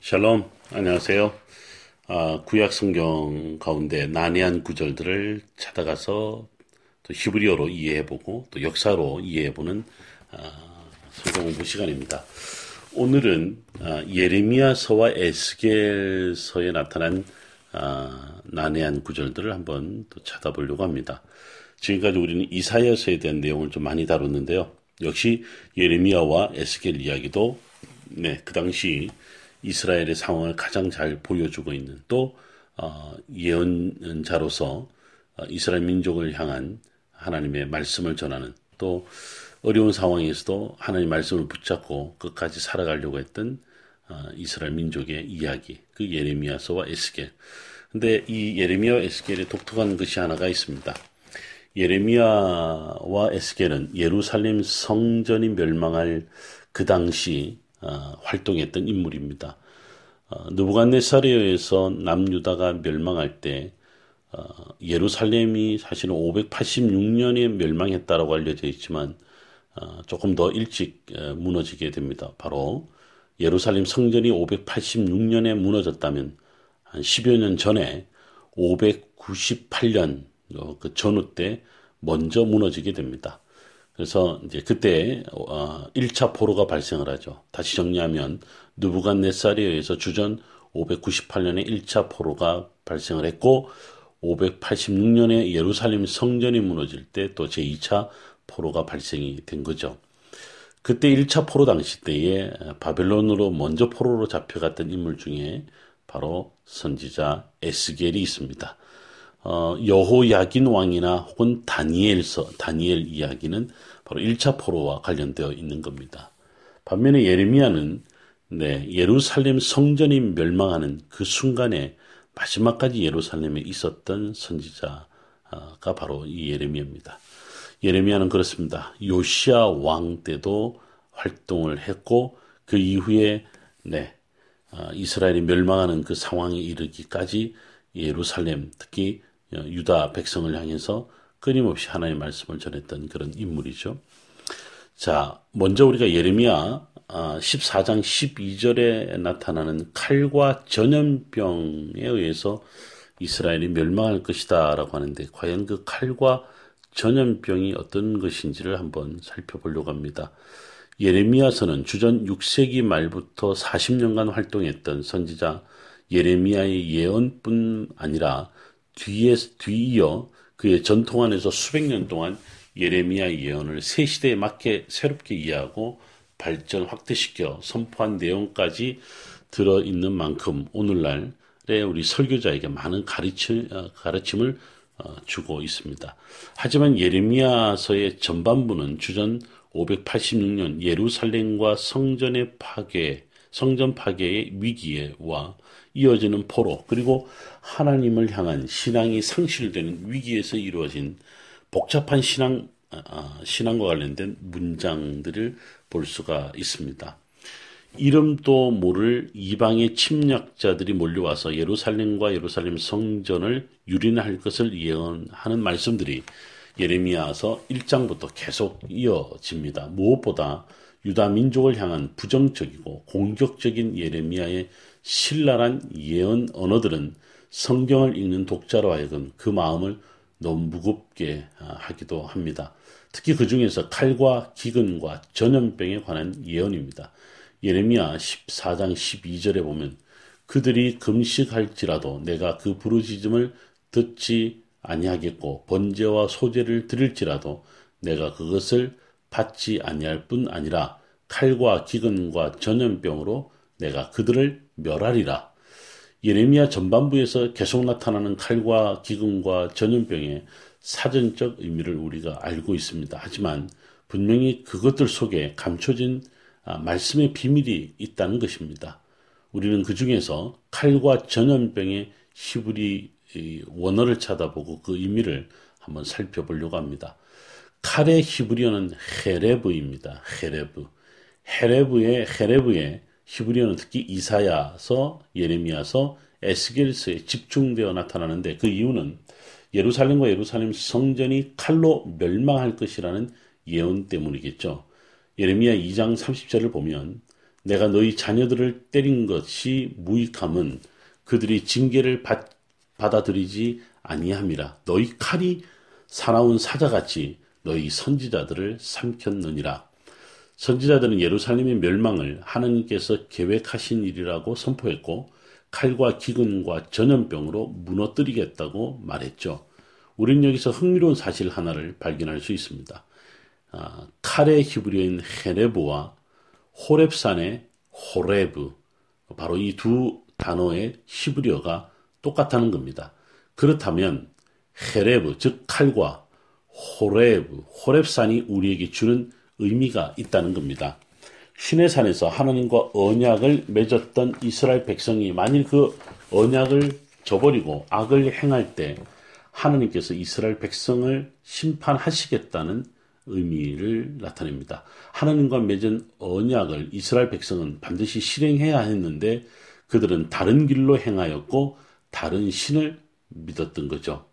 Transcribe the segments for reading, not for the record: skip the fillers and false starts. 샬롬, 안녕하세요. 구약 성경 가운데 난해한 구절들을 찾아가서 또 히브리어로 이해해보고 또 역사로 이해해보는 성경 공부 시간입니다. 오늘은 예레미야서와 에스겔서에 나타난 난해한 구절들을 한번 또 찾아보려고 합니다. 지금까지 우리는 이사야서에 대한 내용을 좀 많이 다뤘는데요. 역시 예레미야와 에스겔 이야기도 그 당시 이스라엘의 상황을 가장 잘 보여주고 있는 또 예언자로서 이스라엘 민족을 향한 하나님의 말씀을 전하는 또 어려운 상황에서도 하나님의 말씀을 붙잡고 끝까지 살아가려고 했던 이스라엘 민족의 이야기, 그 예레미야서와 에스겔. 근데 이 예레미야와 에스겔의 독특한 것이 하나가 있습니다. 예레미야와 에스겔은 예루살렘 성전이 멸망할 그 당시 활동했던 인물입니다. 느부갓네살에 의해서 남유다가 멸망할 때 예루살렘이 사실은 586년에 멸망했다라고 알려져 있지만 조금 더 일찍 무너지게 됩니다. 바로 예루살렘 성전이 586년에 무너졌다면 한 10여 년 전에 598년 그 전후 때 먼저 무너지게 됩니다. 그래서 이제 그때 1차 포로가 발생을 하죠. 다시 정리하면 느부갓네살에 의해서 주전 598년에 1차 포로가 발생을 했고 586년에 예루살렘 성전이 무너질 때 또 제2차 포로가 발생이 된 거죠. 그때 1차 포로 당시 때에 바벨론으로 먼저 포로로 잡혀갔던 인물 중에 바로 선지자 에스겔이 있습니다. 여호야긴 왕이나 혹은 다니엘 이야기는 바로 1차 포로와 관련되어 있는 겁니다. 반면에 예레미야는 예루살렘 성전이 멸망하는 그 순간에 마지막까지 예루살렘에 있었던 선지자가 바로 이 예레미야입니다. 예레미야는 그렇습니다. 요시아 왕 때도 활동을 했고 그 이후에 이스라엘이 멸망하는 그 상황에 이르기까지 예루살렘, 특히 유다 백성을 향해서 끊임없이 하나님의 말씀을 전했던 그런 인물이죠. 자, 먼저 우리가 예레미야 14장 12절에 나타나는 칼과 전염병에 의해서 이스라엘이 멸망할 것이다 라고 하는데, 과연 그 칼과 전염병이 어떤 것인지를 한번 살펴보려고 합니다. 예레미야서는 주전 6세기 말부터 40년간 활동했던 선지자 예레미야의 예언뿐 아니라 뒤이어 그의 전통 안에서 수백 년 동안 예레미야 예언을 새 시대에 맞게 새롭게 이해하고 발전 확대시켜 선포한 내용까지 들어있는 만큼 오늘날에 우리 설교자에게 많은 가르침을 주고 있습니다. 하지만 예레미야서의 전반부는 주전 586년 예루살렘과 성전 파괴의 위기와 이어지는 포로, 그리고 하나님을 향한 신앙이 상실되는 위기에서 이루어진 복잡한 신앙과 관련된 문장들을 볼 수가 있습니다. 이름도 모를 이방의 침략자들이 몰려와서 예루살렘과 예루살렘 성전을 유린할 것을 예언하는 말씀들이 예레미야서 1장부터 계속 이어집니다. 무엇보다 유다 민족을 향한 부정적이고 공격적인 예레미야의 신랄한 예언 언어들은 성경을 읽는 독자로 하여금 그 마음을 너무 무겁게 하기도 합니다. 특히 그 중에서 칼과 기근과 전염병에 관한 예언입니다. 예레미야 14장 12절에 보면 그들이 금식할지라도 내가 그 부르짖음을 듣지 아니하겠고 번제와 소제를 드릴지라도 내가 그것을 받지 아니할 뿐 아니라 칼과 기근과 전염병으로 내가 그들을 멸하리라. 예레미야 전반부에서 계속 나타나는 칼과 기근과 전염병의 사전적 의미를 우리가 알고 있습니다. 하지만 분명히 그것들 속에 감춰진 말씀의 비밀이 있다는 것입니다. 우리는 그 중에서 칼과 전염병의 히브리 원어를 찾아보고 그 의미를 한번 살펴보려고 합니다. 칼의 히브리어는 헤레브입니다. 헤레브의 히브리어는 특히 이사야서, 예레미야서, 에스겔서에 집중되어 나타나는데, 그 이유는 예루살렘과 예루살렘 성전이 칼로 멸망할 것이라는 예언 때문이겠죠. 예레미야 2장 30절을 보면 내가 너희 자녀들을 때린 것이 무익함은 그들이 징계를 받아들이지 아니함이라. 너희 칼이 사나운 사자같이 너희 선지자들을 삼켰느니라. 선지자들은 예루살렘의 멸망을 하나님께서 계획하신 일이라고 선포했고 칼과 기근과 전염병으로 무너뜨리겠다고 말했죠. 우린 여기서 흥미로운 사실 하나를 발견할 수 있습니다. 칼의 히브리어인 헤레브와 호렙산의 호레브, 바로 이 두 단어의 히브리어가 똑같다는 겁니다. 그렇다면 헤레브, 즉 칼과 호레브, 호렙산이 우리에게 주는 의미가 있다는 겁니다. 시내산에서 하나님과 언약을 맺었던 이스라엘 백성이 만일 그 언약을 저버리고 악을 행할 때 하나님께서 이스라엘 백성을 심판하시겠다는 의미를 나타냅니다. 하나님과 맺은 언약을 이스라엘 백성은 반드시 실행해야 했는데 그들은 다른 길로 행하였고 다른 신을 믿었던 거죠.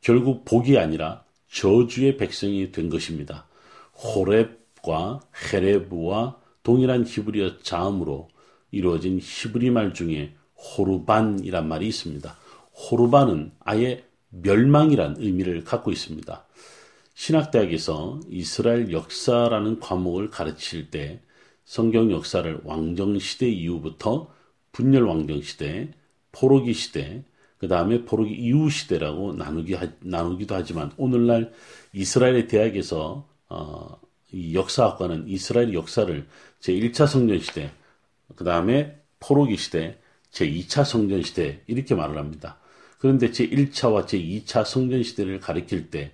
결국 복이 아니라 저주의 백성이 된 것입니다. 호렙과 헤레브와 동일한 히브리어 자음으로 이루어진 히브리말 중에 호르반이란 말이 있습니다. 호르반은 아예 멸망이란 의미를 갖고 있습니다. 신학대학에서 이스라엘 역사라는 과목을 가르칠 때 성경 역사를 왕정시대 이후부터 분열왕정시대, 포로기시대, 그 다음에 포로기 이후 시대라고 나누기도 하지만 오늘날 이스라엘의 대학에서 이 역사학과는 이스라엘 역사를 제1차 성전시대, 그 다음에 포로기시대, 제2차 성전시대 이렇게 말을 합니다. 그런데 제1차와 제2차 성전시대를 가리킬 때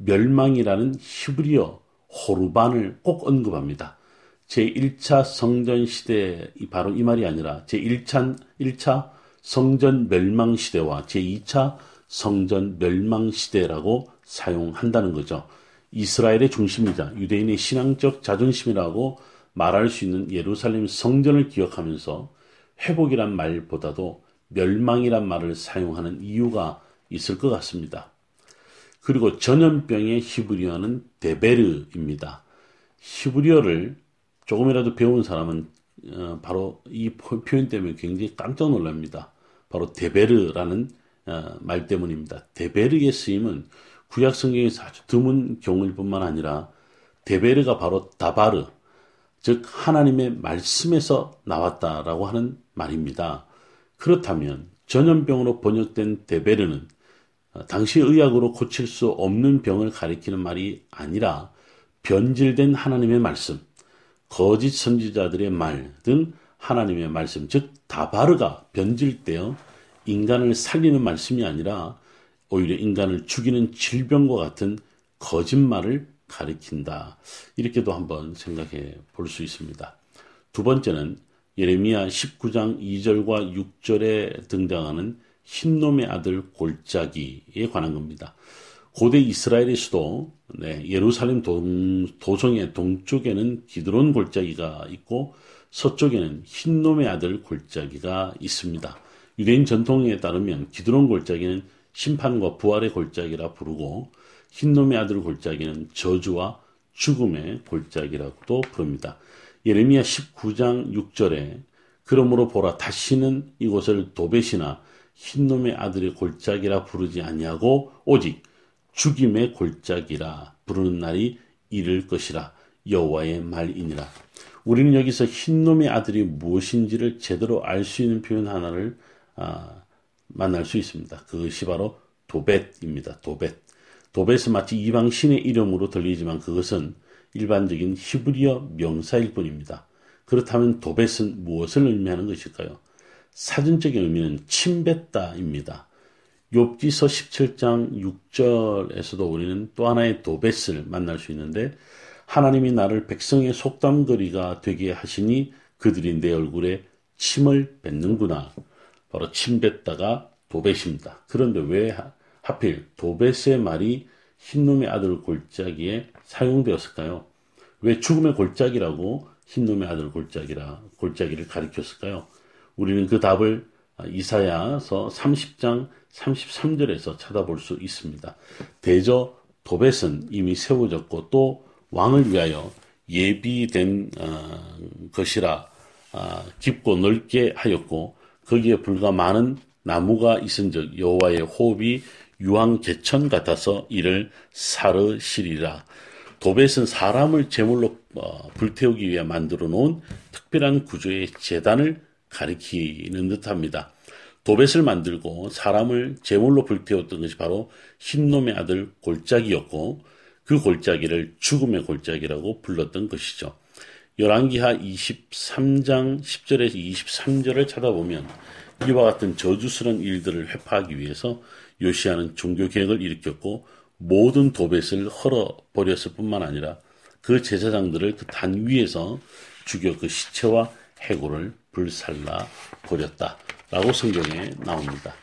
멸망이라는 히브리어 호르반을 꼭 언급합니다. 제1차 성전시대, 바로 이 말이 아니라 제1차 성전 멸망시대와 제2차 성전 멸망시대라고 사용한다는 거죠. 이스라엘의 중심이자 유대인의 신앙적 자존심이라고 말할 수 있는 예루살렘 성전을 기억하면서 회복이란 말보다도 멸망이란 말을 사용하는 이유가 있을 것 같습니다. 그리고 전염병의 히브리어는 데베르입니다. 히브리어를 조금이라도 배운 사람은 바로 이 표현 때문에 굉장히 깜짝 놀랍니다. 바로 데베르라는 말 때문입니다. 데베르의 쓰임은 구약 성경에서 아주 드문 경우일 뿐만 아니라 데베르가 바로 다바르, 즉 하나님의 말씀에서 나왔다라고 하는 말입니다. 그렇다면 전염병으로 번역된 데베르는 당시 의학으로 고칠 수 없는 병을 가리키는 말이 아니라 변질된 하나님의 말씀, 거짓 선지자들의 말 등 하나님의 말씀, 즉 다바르가 변질되어 인간을 살리는 말씀이 아니라 오히려 인간을 죽이는 질병과 같은 거짓말을 가리킨다. 이렇게도 한번 생각해 볼 수 있습니다. 두 번째는 예레미야 19장 2절과 6절에 등장하는 흰놈의 아들 골짜기에 관한 겁니다. 고대 이스라엘의 수도 예루살렘 도성의 동쪽에는 기드론 골짜기가 있고 서쪽에는 흰놈의 아들 골짜기가 있습니다. 유대인 전통에 따르면 기드론 골짜기는 심판과 부활의 골짜기라 부르고 흰놈의 아들 골짜기는 저주와 죽음의 골짜기라고도 부릅니다. 예레미야 19장 6절에 그러므로 보라 다시는 이곳을 도벳이나 흰놈의 아들의 골짜기라 부르지 아니하고 오직 죽임의 골짜기라 부르는 날이 이를 것이라 여호와의 말이니라. 우리는 여기서 흰놈의 아들이 무엇인지를 제대로 알 수 있는 표현 하나를 만날 수 있습니다. 그것이 바로 도벳입니다. 도벳. 도벳은 마치 이방신의 이름으로 들리지만 그것은 일반적인 히브리어 명사일 뿐입니다. 그렇다면 도벳은 무엇을 의미하는 것일까요? 사전적인 의미는 침뱉다입니다. 욥기서 17장 6절에서도 우리는 또 하나의 도벳을 만날 수 있는데 하나님이 나를 백성의 속담거리가 되게 하시니 그들이 내 얼굴에 침을 뱉는구나. 바로 침뱉다가 도벳입니다. 그런데 왜 하필 도벳의 말이 흰놈의 아들 골짜기에 사용되었을까요? 왜 죽음의 골짜기라고 흰놈의 아들 골짜기를 가리켰을까요? 우리는 그 답을 이사야서 30장 33절에서 찾아볼 수 있습니다. 대저 도벳은 이미 세워졌고 또 왕을 위하여 예비된 것이라 깊고 넓게 하였고 거기에 불과 많은 나무가 있은즉 여호와의 호흡이 유황 개천 같아서 이를 사르시리라. 도벳은 사람을 제물로 불태우기 위해 만들어 놓은 특별한 구조의 제단을 가리키는 듯합니다. 도벳을 만들고 사람을 제물로 불태웠던 것이 바로 흰놈의 아들 골짜기였고 그 골짜기를 죽음의 골짜기라고 불렀던 것이죠. 열왕기하 23장 10절에서 23절을 찾아보면 이와 같은 저주스러운 일들을 회파하기 위해서 요시아는 종교개혁을 일으켰고 모든 도벳을 헐어버렸을 뿐만 아니라 그 제사장들을 그 단 위에서 죽여 그 시체와 해골을 불살라 버렸다 라고 성경에 나옵니다.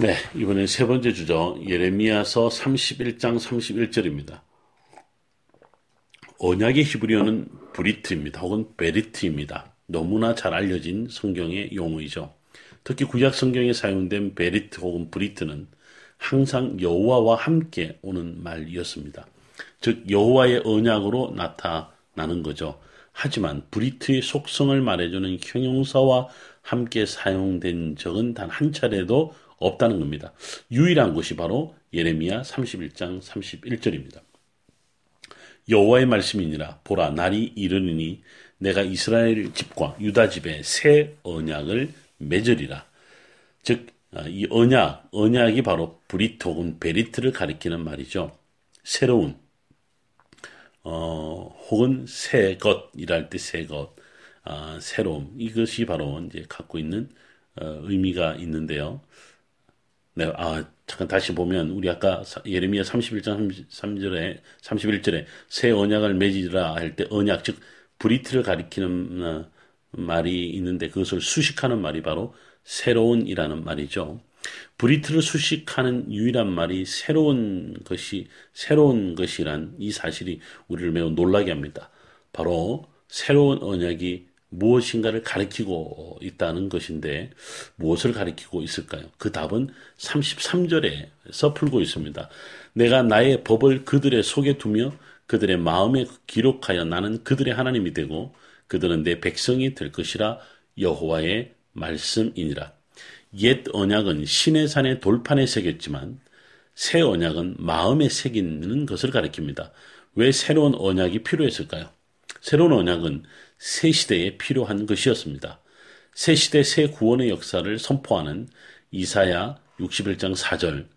네, 이번엔 세 번째 주죠. 예레미야서 31장 31절입니다. 언약의 히브리어는 브리트입니다. 혹은 베리트입니다. 너무나 잘 알려진 성경의 용어이죠. 특히 구약 성경에 사용된 베리트 혹은 브리트는 항상 여호와와 함께 오는 말이었습니다. 즉 여호와의 언약으로 나타나는 거죠. 하지만 브리트의 속성을 말해주는 형용사와 함께 사용된 적은 단 한 차례도 없다는 겁니다. 유일한 것이 바로 예레미야 31장 31절입니다. 여호와의 말씀이니라. 보라, 날이 이르리니 내가 이스라엘 집과 유다 집에 새 언약을 맺으리라. 즉 이 언약이 바로 브리트 혹은 베리트를 가리키는 말이죠. 새로운 혹은 새 것이랄 때 새 것, 새로움, 이것이 바로 이제 갖고 있는 의미가 있는데요. 네, 잠깐 다시 보면 우리 아까 예레미야 31절에 새 언약을 맺으라 할 때 언약 즉 브리트를 가리키는 말이 있는데 그것을 수식하는 말이 바로 새로운이라는 말이죠. 브리트를 수식하는 유일한 말이 새로운 것이란 이 사실이 우리를 매우 놀라게 합니다. 바로 새로운 언약이 무엇인가를 가리키고 있다는 것인데 무엇을 가리키고 있을까요? 그 답은 33절에서 풀고 있습니다. 내가 나의 법을 그들의 속에 두며 그들의 마음에 기록하여 나는 그들의 하나님이 되고 그들은 내 백성이 될 것이라 여호와의 말씀이니라. 옛 언약은 신의 산의 돌판에 새겼지만 새 언약은 마음에 새기는 것을 가리킵니다. 왜 새로운 언약이 필요했을까요? 새로운 언약은 새 시대에 필요한 것이었습니다. 새 시대 새 구원의 역사를 선포하는 이사야 61장 4절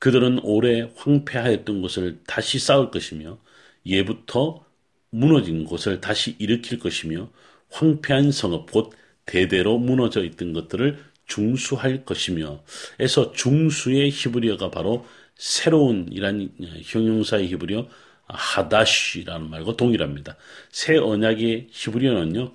그들은 오래 황폐하였던 곳을 다시 쌓을 것이며 예부터 무너진 곳을 다시 일으킬 것이며 황폐한 성읍 곧 대대로 무너져 있던 것들을 중수할 것이며 에서 중수의 히브리어가 바로 새로운이란 형용사의 히브리어 하다시라는 말과 동일합니다. 새 언약의 히브리어는요.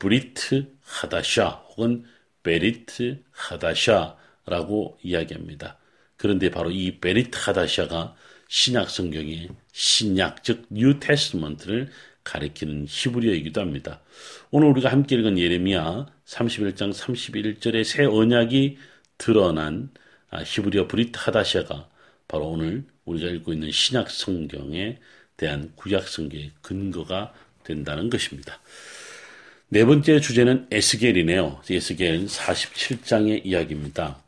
브리트 하다샤 혹은 베리트 하다샤라고 이야기합니다. 그런데 바로 이 베리트 하다샤가 신약 성경의 신약 즉 뉴 테스트먼트를 가리키는 히브리어이기도 합니다. 오늘 우리가 함께 읽은 예레미야 31장 31절의 새 언약이 드러난 히브리어 브리트 하다샤가 바로 오늘 우리가 읽고 있는 신약 성경에 대한 구약 성경의 근거가 된다는 것입니다. 네 번째 주제는 에스겔이네요. 에스겔 47장의 이야기입니다.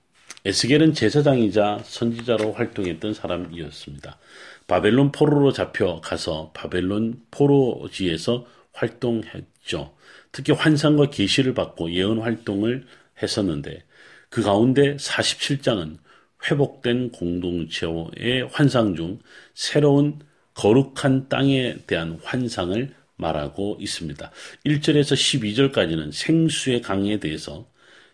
에스겔은 제사장이자 선지자로 활동했던 사람이었습니다. 바벨론 포로로 잡혀가서 바벨론 포로지에서 활동했죠. 특히 환상과 계시를 받고 예언 활동을 했었는데 그 가운데 47장은 회복된 공동체의 환상 중 새로운 거룩한 땅에 대한 환상을 말하고 있습니다. 1절에서 12절까지는 생수의 강에 대해서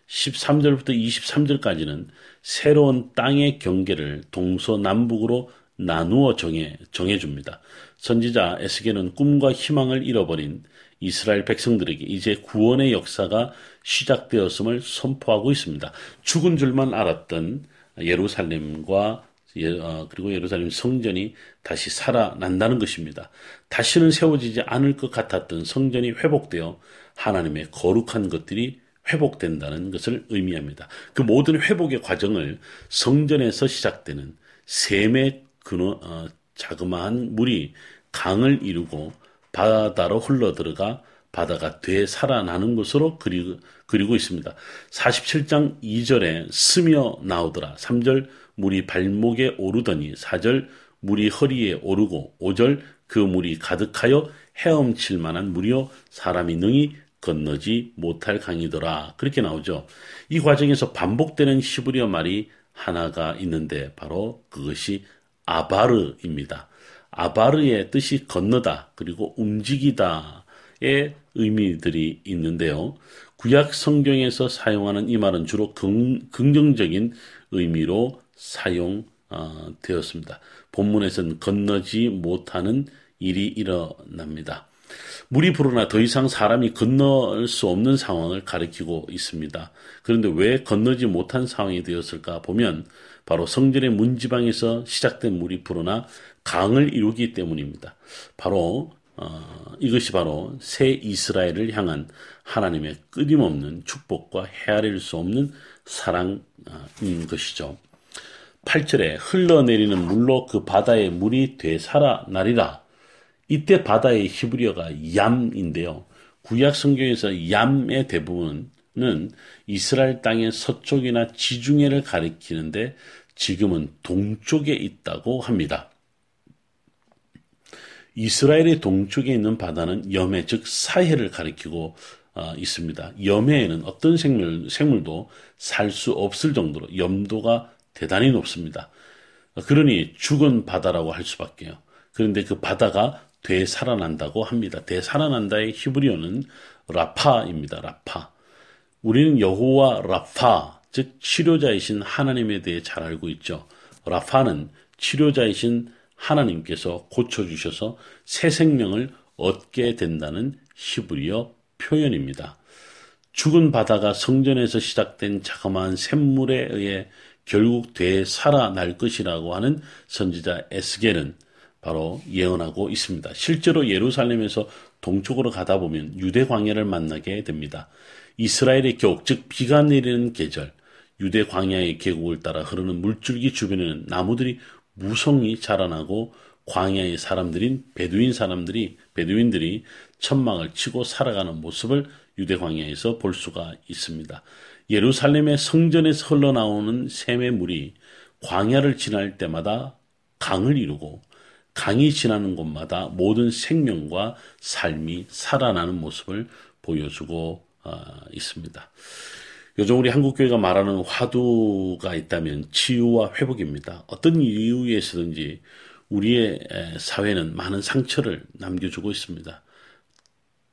13절부터 23절까지는 새로운 땅의 경계를 동서남북으로 나누어 정해줍니다. 선지자 에스겔은 꿈과 희망을 잃어버린 이스라엘 백성들에게 이제 구원의 역사가 시작되었음을 선포하고 있습니다. 죽은 줄만 알았던 예루살렘과 그리고 예루살렘 성전이 다시 살아난다는 것입니다. 다시는 세워지지 않을 것 같았던 성전이 회복되어 하나님의 거룩한 것들이 회복된다는 것을 의미합니다. 그 모든 회복의 과정을 성전에서 시작되는 셈의 자그마한 물이 강을 이루고 바다로 흘러들어가 바다가 되살아나는 것으로 그리고 있습니다. 47장 2절에 스며 나오더라. 3절 물이 발목에 오르더니 4절 물이 허리에 오르고 5절 그 물이 가득하여 헤엄칠 만한 물이요 사람이 능히 건너지 못할 강이더라. 그렇게 나오죠. 이 과정에서 반복되는 히브리어 말이 하나가 있는데 바로 그것이 아바르입니다. 아바르의 뜻이 건너다 그리고 움직이다의 의미들이 있는데요. 구약 성경에서 사용하는 이 말은 주로 긍정적인 의미로 사용되었습니다. 본문에서는 건너지 못하는 일이 일어납니다. 물이 불어나 더 이상 사람이 건널 수 없는 상황을 가리키고 있습니다. 그런데 왜 건너지 못한 상황이 되었을까 보면 바로 성전의 문지방에서 시작된 물이 불어나 강을 이루기 때문입니다. 바로 이것이 바로 새 이스라엘을 향한 하나님의 끊임없는 축복과 헤아릴 수 없는 사랑인 것이죠. 8절에 흘러내리는 물로 그 바다의 물이 되살아나리라. 이때 바다의 히브리어가 얌인데요. 구약 성경에서 얌의 대부분은 이스라엘 땅의 서쪽이나 지중해를 가리키는데 지금은 동쪽에 있다고 합니다. 이스라엘의 동쪽에 있는 바다는 염해 즉 사해를 가리키고 있습니다. 염해에는 어떤 생물도 살 수 없을 정도로 염도가 대단히 높습니다. 그러니 죽은 바다라고 할 수밖에요. 그런데 그 바다가 되살아난다고 합니다. 되살아난다의 히브리어는 라파입니다. 라파. 우리는 여호와 라파, 즉 치료자이신 하나님에 대해 잘 알고 있죠. 라파는 치료자이신 하나님께서 고쳐주셔서 새 생명을 얻게 된다는 히브리어 표현입니다. 죽은 바다가 성전에서 시작된 자그마한 샘물에 의해 결국 되살아날 것이라고 하는 선지자 에스겔은 바로 예언하고 있습니다. 실제로 예루살렘에서 동쪽으로 가다 보면 유대 광야를 만나게 됩니다. 이스라엘의 계곡, 즉 비가 내리는 계절, 유대 광야의 계곡을 따라 흐르는 물줄기 주변에는 나무들이 무성히 자라나고 광야의 사람들인 베두인들이 천막을 치고 살아가는 모습을 유대 광야에서 볼 수가 있습니다. 예루살렘의 성전에서 흘러나오는 샘의 물이 광야를 지날 때마다 강을 이루고 강이 지나는 곳마다 모든 생명과 삶이 살아나는 모습을 보여주고 있습니다. 요즘 우리 한국교회가 말하는 화두가 있다면 치유와 회복입니다. 어떤 이유에서든지 우리의 사회는 많은 상처를 남겨주고 있습니다.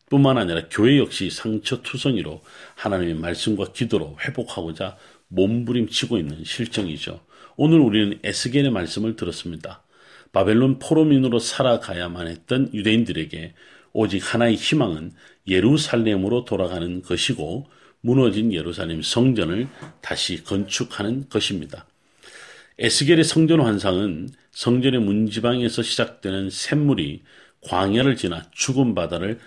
뿐만 아니라 교회 역시 상처투성이로 하나님의 말씀과 기도로 회복하고자 몸부림치고 있는 실정이죠. 오늘 우리는 에스겔의 말씀을 들었습니다. 바벨론 포로민으로 살아가야만 했던 유대인들에게 오직 하나의 희망은 예루살렘으로 돌아가는 것이고 무너진 예루살렘 성전을 다시 건축하는 것입니다. 에스겔의 성전 환상은 성전의 문지방에서 시작되는 샘물이 광야를 지나 죽은 바다를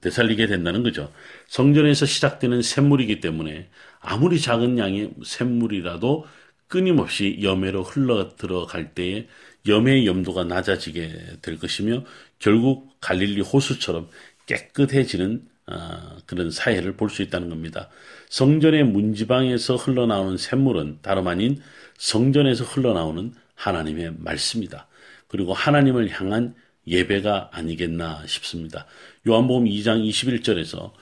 되살리게 된다는 거죠. 성전에서 시작되는 샘물이기 때문에 아무리 작은 양의 샘물이라도 끊임없이 염해로 흘러들어갈 때에 염해의 염도가 낮아지게 될 것이며 결국 갈릴리 호수처럼 깨끗해지는 그런 사회를 볼 수 있다는 겁니다. 성전의 문지방에서 흘러나오는 샘물은 다름 아닌 성전에서 흘러나오는 하나님의 말씀이다. 그리고 하나님을 향한 예배가 아니겠나 싶습니다. 요한복음 2장 21절에서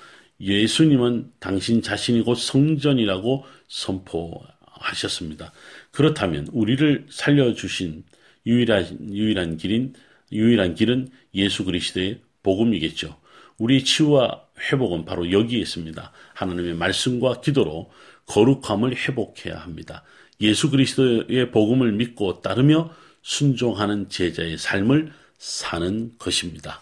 예수님은 당신 자신이 곧 성전이라고 선포하셨습니다. 그렇다면 우리를 살려주신 유일한 길은 예수 그리스도의 복음이겠죠. 우리의 치유와 회복은 바로 여기에 있습니다. 하나님의 말씀과 기도로 거룩함을 회복해야 합니다. 예수 그리스도의 복음을 믿고 따르며 순종하는 제자의 삶을 사는 것입니다.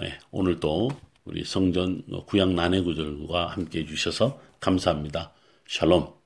네, 오늘도 우리 성전 구약 난해 구절과 함께해 주셔서 감사합니다. 샬롬.